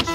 So